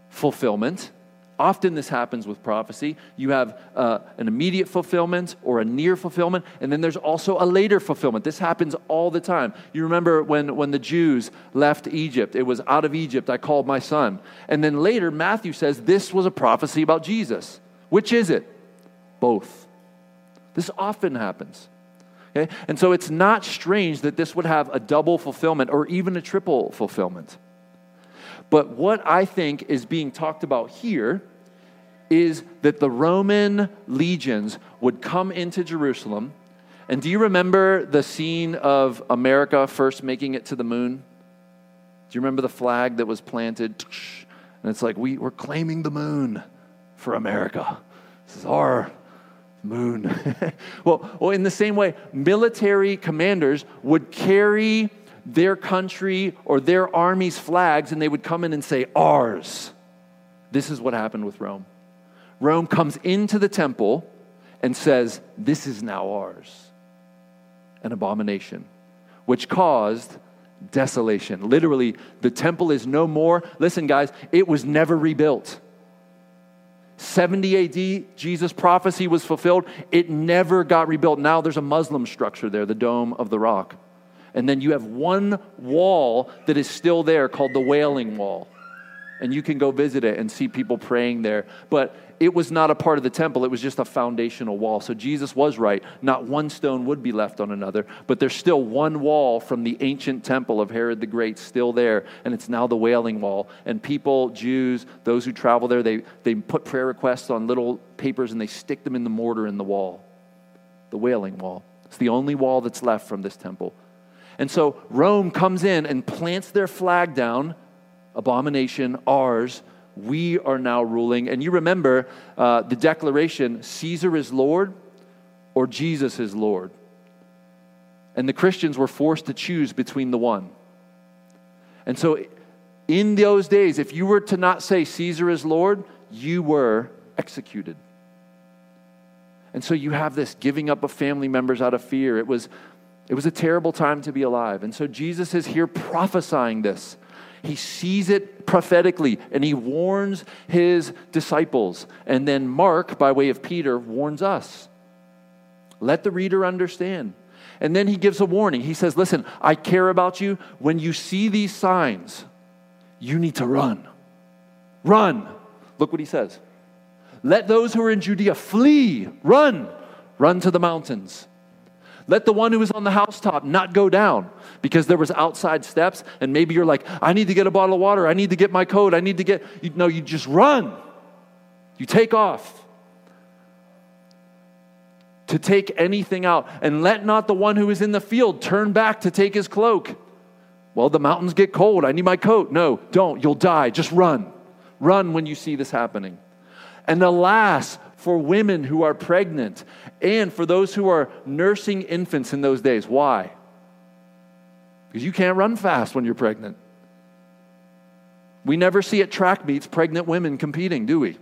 fulfillment. Often this happens with prophecy. You have uh, an immediate fulfillment or a near fulfillment, and then there's also a later fulfillment. This happens all the time. You remember when, when the Jews left Egypt, it was out of Egypt I called my son. And then later Matthew says this was a prophecy about Jesus. Which is it? Both. This often happens. Okay? And so it's not strange that this would have a double fulfillment or even a triple fulfillment. But what I think is being talked about here is that the Roman legions would come into Jerusalem. And do you remember the scene of America first making it to the moon? Do you remember the flag that was planted? And it's like, we, we're claiming the moon for America. This is our moon. well, well, in the same way, military commanders would carry their country or their army's flags, and they would come in and say, ours. This is what happened with Rome. Rome comes into the temple and says, this is now ours. An abomination, which caused desolation. Literally, the temple is no more. Listen, guys, it was never rebuilt. seventy A D, Jesus' prophecy was fulfilled. It never got rebuilt. Now there's a Muslim structure there, the Dome of the Rock. And then you have one wall that is still there called the Wailing Wall. And you can go visit it and see people praying there. But it was not a part of the temple. It was just a foundational wall. So Jesus was right. Not one stone would be left on another. But there's still one wall from the ancient temple of Herod the Great still there. And it's now the Wailing Wall. And people, Jews, those who travel there, they, they put prayer requests on little papers and they stick them in the mortar in the wall. The Wailing Wall. It's the only wall that's left from this temple. And so Rome comes in and plants their flag down, abomination, ours, we are now ruling. And you remember uh, the declaration, Caesar is Lord or Jesus is Lord. And the Christians were forced to choose between the one. And so in those days, if you were to not say Caesar is Lord, you were executed. And so you have this giving up of family members out of fear. It was It was a terrible time to be alive. And so Jesus is here prophesying this. He sees it prophetically, and he warns his disciples. And then Mark, by way of Peter, warns us. Let the reader understand. And then he gives a warning. He says, listen, I care about you. When you see these signs, you need to run. Run. Look what he says. Let those who are in Judea flee. Run. Run to the mountains. Let the one who is on the housetop not go down, because there was outside steps, and maybe you're like, I need to get a bottle of water. I need to get my coat. I need to get... You, no, you just run. You take off. To take anything out. And let not the one who is in the field turn back to take his cloak. Well, the mountains get cold. I need my coat. No, don't. You'll die. Just run. Run when you see this happening. And alas, for women who are pregnant and for those who are nursing infants in those days. Why? Because you can't run fast when you're pregnant. We never see at track meets pregnant women competing, do we?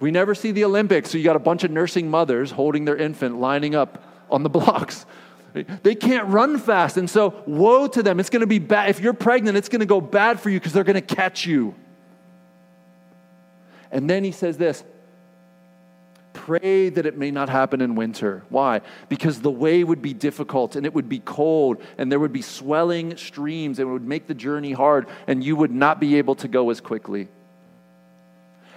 We never see the Olympics, so you got a bunch of nursing mothers holding their infant lining up on the blocks. They can't run fast, and so woe to them. It's going to be bad. If you're pregnant, it's going to go bad for you because they're going to catch you. And then he says this, pray that it may not happen in winter. Why? Because the way would be difficult, and it would be cold, and there would be swelling streams, and it would make the journey hard, and you would not be able to go as quickly.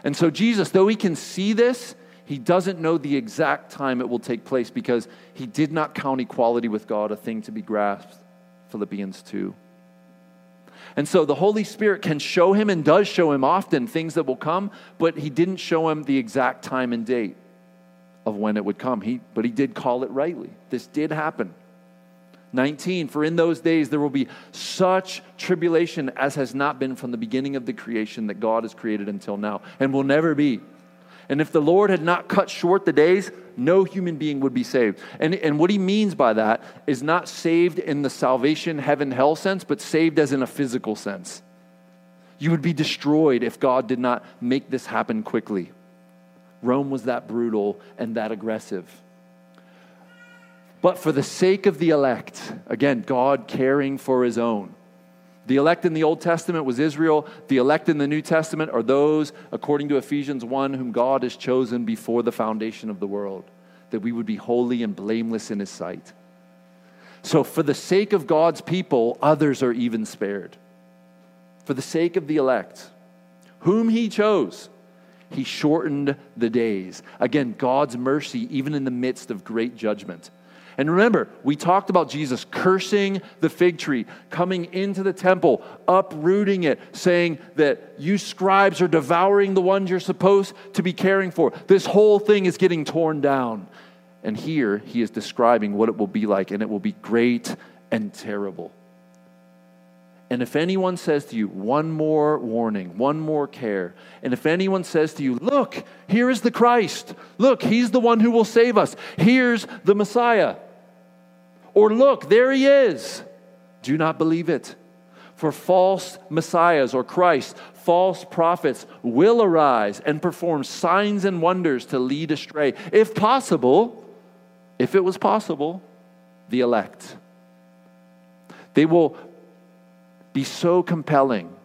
And so Jesus, though he can see this, he doesn't know the exact time it will take place, because he did not count equality with God a thing to be grasped, Philippians two. And so the Holy Spirit can show him and does show him often things that will come, but he didn't show him the exact time and date of when it would come. He, but he did call it rightly. This did happen. nineteen, for in those days there will be such tribulation as has not been from the beginning of the creation that God has created until now, and will never be. And if the Lord had not cut short the days, no human being would be saved. And, and what he means by that is not saved in the salvation, heaven, hell sense, but saved as in a physical sense. You would be destroyed if God did not make this happen quickly. Rome was that brutal and that aggressive. But for the sake of the elect, again, God caring for his own. The elect in the Old Testament was Israel. The elect in the New Testament are those, according to Ephesians one, whom God has chosen before the foundation of the world, that we would be holy and blameless in his sight. So for the sake of God's people, others are even spared. For the sake of the elect, whom he chose, he shortened the days. Again, God's mercy, even in the midst of great judgment. And remember, we talked about Jesus cursing the fig tree, coming into the temple, uprooting it, saying that you scribes are devouring the ones you're supposed to be caring for. This whole thing is getting torn down. And here he is describing what it will be like, and it will be great and terrible. And if anyone says to you, one more warning, one more care, and if anyone says to you, look, here is the Christ. Look, he's the one who will save us. Here's the Messiah. Or look, there he is. Do not believe it. For false messiahs or Christ, false prophets will arise and perform signs and wonders to lead astray, if possible, if it was possible, the elect. They will be so compelling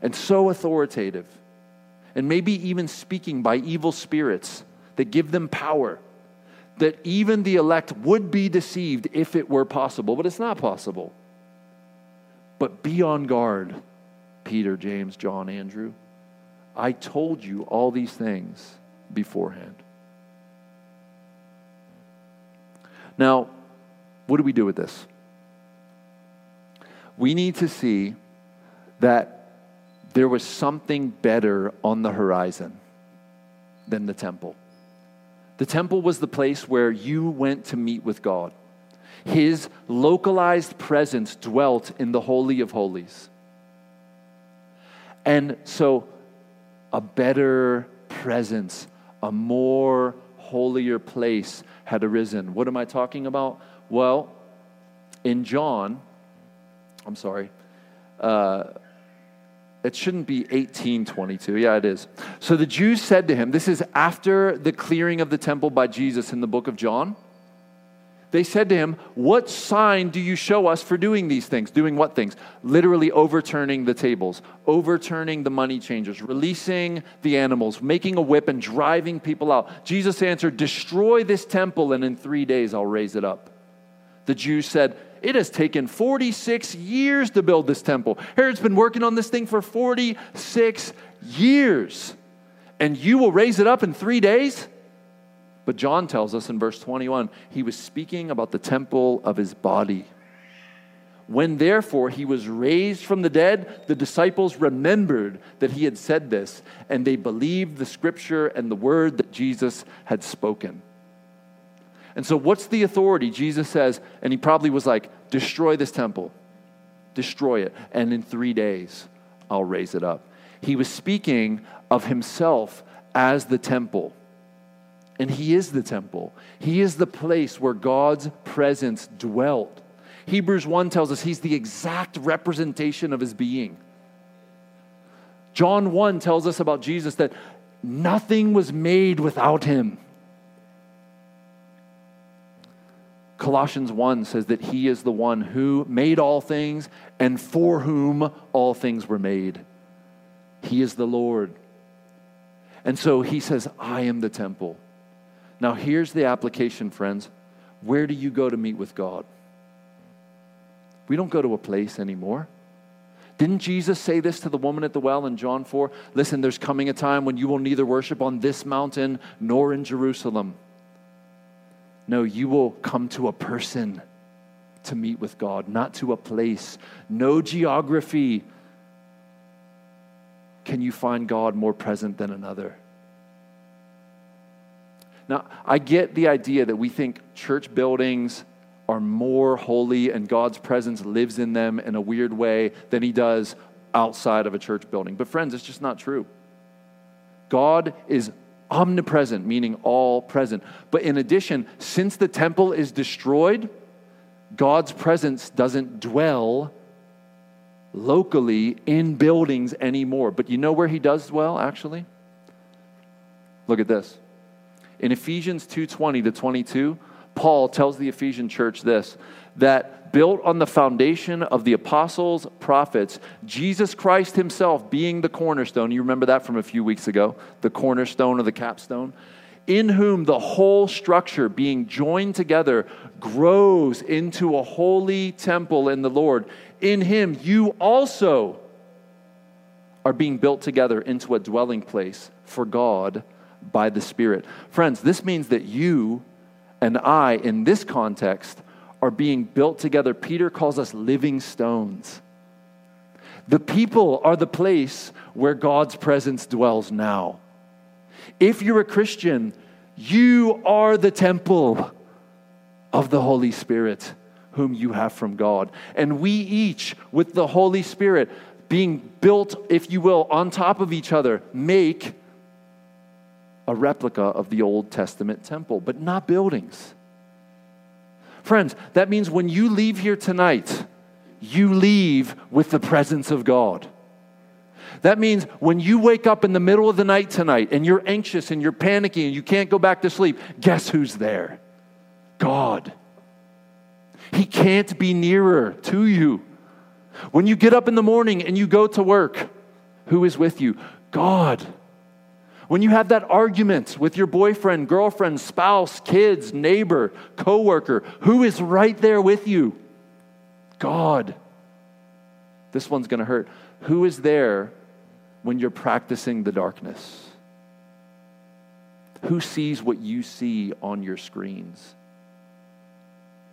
and so authoritative, and maybe even speaking by evil spirits that give them power, that even the elect would be deceived if it were possible, but it's not possible. But be on guard, Peter, James, John, Andrew. I told you all these things beforehand. Now, what do we do with this? We need to see that there was something better on the horizon than the temple. The temple was the place where you went to meet with God. His localized presence dwelt in the Holy of Holies. And so a better presence, a more holier place had arisen. What am I talking about? Well, in John, I'm sorry, uh, it shouldn't be eighteen twenty-two. Yeah, it is. So the Jews said to him, this is after the clearing of the temple by Jesus in the book of John. They said to him, what sign do you show us for doing these things? Doing what things? Literally overturning the tables, overturning the money changers, releasing the animals, making a whip and driving people out. Jesus answered, destroy this temple and in three days I'll raise it up. The Jews said, it has taken forty-six years to build this temple. Herod's been working on this thing for forty-six years. And you will raise it up in three days? But John tells us in verse twenty-one, he was speaking about the temple of his body. When therefore he was raised from the dead, the disciples remembered that he had said this, and they believed the scripture and the word that Jesus had spoken. And so what's the authority? Jesus says, and he probably was like, destroy this temple, destroy it, and in three days I'll raise it up. He was speaking of himself as the temple. And he is the temple. He is the place where God's presence dwelt. Hebrews one tells us he's the exact representation of his being. John one tells us about Jesus that nothing was made without him. Colossians one says that he is the one who made all things and for whom all things were made. He is the Lord. And so he says, I am the temple. Now, here's the application, friends. Where do you go to meet with God? We don't go to a place anymore. Didn't Jesus say this to the woman at the well in John four? Listen, there's coming a time when you will neither worship on this mountain nor in Jerusalem. No, you will come to a person to meet with God, not to a place. No geography can you find God more present than another. Now, I get the idea that we think church buildings are more holy and God's presence lives in them in a weird way than he does outside of a church building. But friends, it's just not true. God is omnipresent, meaning all present. But in addition, since the temple is destroyed, God's presence doesn't dwell locally in buildings anymore. But you know where he does dwell, actually? Look at this. In Ephesians two twenty to twenty-two, Paul tells the Ephesian church this, that built on the foundation of the apostles, prophets, Jesus Christ himself being the cornerstone. You remember that from a few weeks ago, the cornerstone or the capstone, in whom the whole structure being joined together grows into a holy temple in the Lord. In him you also are being built together into a dwelling place for God by the Spirit. Friends, this means that you and I, in this context, are being built together. Peter calls us living stones. The people are the place where God's presence dwells now. If you're a Christian, you are the temple of the Holy Spirit, whom you have from God. And we each, with the Holy Spirit, being built, if you will, on top of each other, make a replica of the Old Testament temple, but not buildings. Friends, that means when you leave here tonight, you leave with the presence of God. That means when you wake up in the middle of the night tonight and you're anxious and you're panicky and you can't go back to sleep, guess who's there? God. He can't be nearer to you. When you get up in the morning and you go to work, who is with you? God. When you have that argument with your boyfriend, girlfriend, spouse, kids, neighbor, coworker, who is right there with you? God. This one's going to hurt. Who is there when you're practicing the darkness? Who sees what you see on your screens?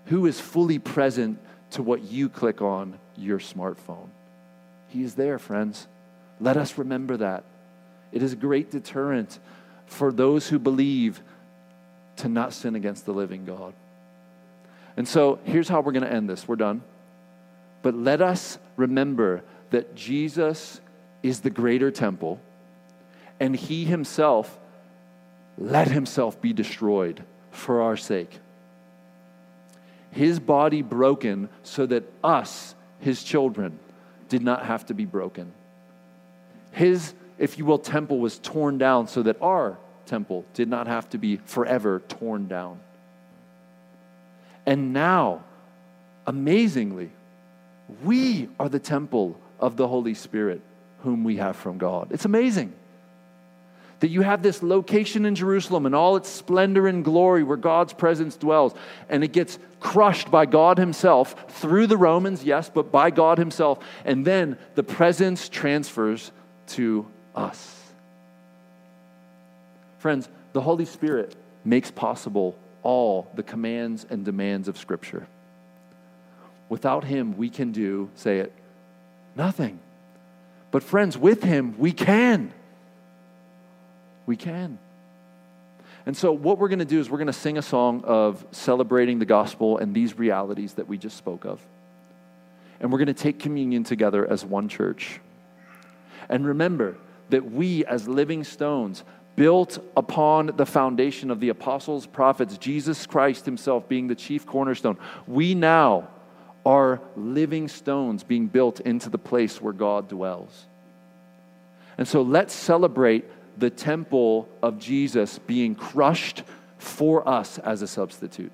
Who is fully present to what you click on your smartphone? He is there, friends. Let us remember that. It is a great deterrent for those who believe to not sin against the living God. And so here's how we're going to end this. We're done. But let us remember that Jesus is the greater temple, and he himself let himself be destroyed for our sake. His body broken so that us, his children, did not have to be broken. His if you will, temple was torn down so that our temple did not have to be forever torn down. And now, amazingly, we are the temple of the Holy Spirit, whom we have from God. It's amazing that you have this location in Jerusalem and all its splendor and glory where God's presence dwells, and it gets crushed by God himself through the Romans, yes, but by God himself, and then the presence transfers to us. Friends, the Holy Spirit makes possible all the commands and demands of Scripture. Without him, we can do, say it, nothing. But friends, with him, we can. We can. And so what we're going to do is we're going to sing a song of celebrating the gospel and these realities that we just spoke of. And we're going to take communion together as one church. And remember that we as living stones, built upon the foundation of the apostles, prophets, Jesus Christ himself being the chief cornerstone, we now are living stones being built into the place where God dwells. And so let's celebrate the temple of Jesus being crushed for us as a substitute.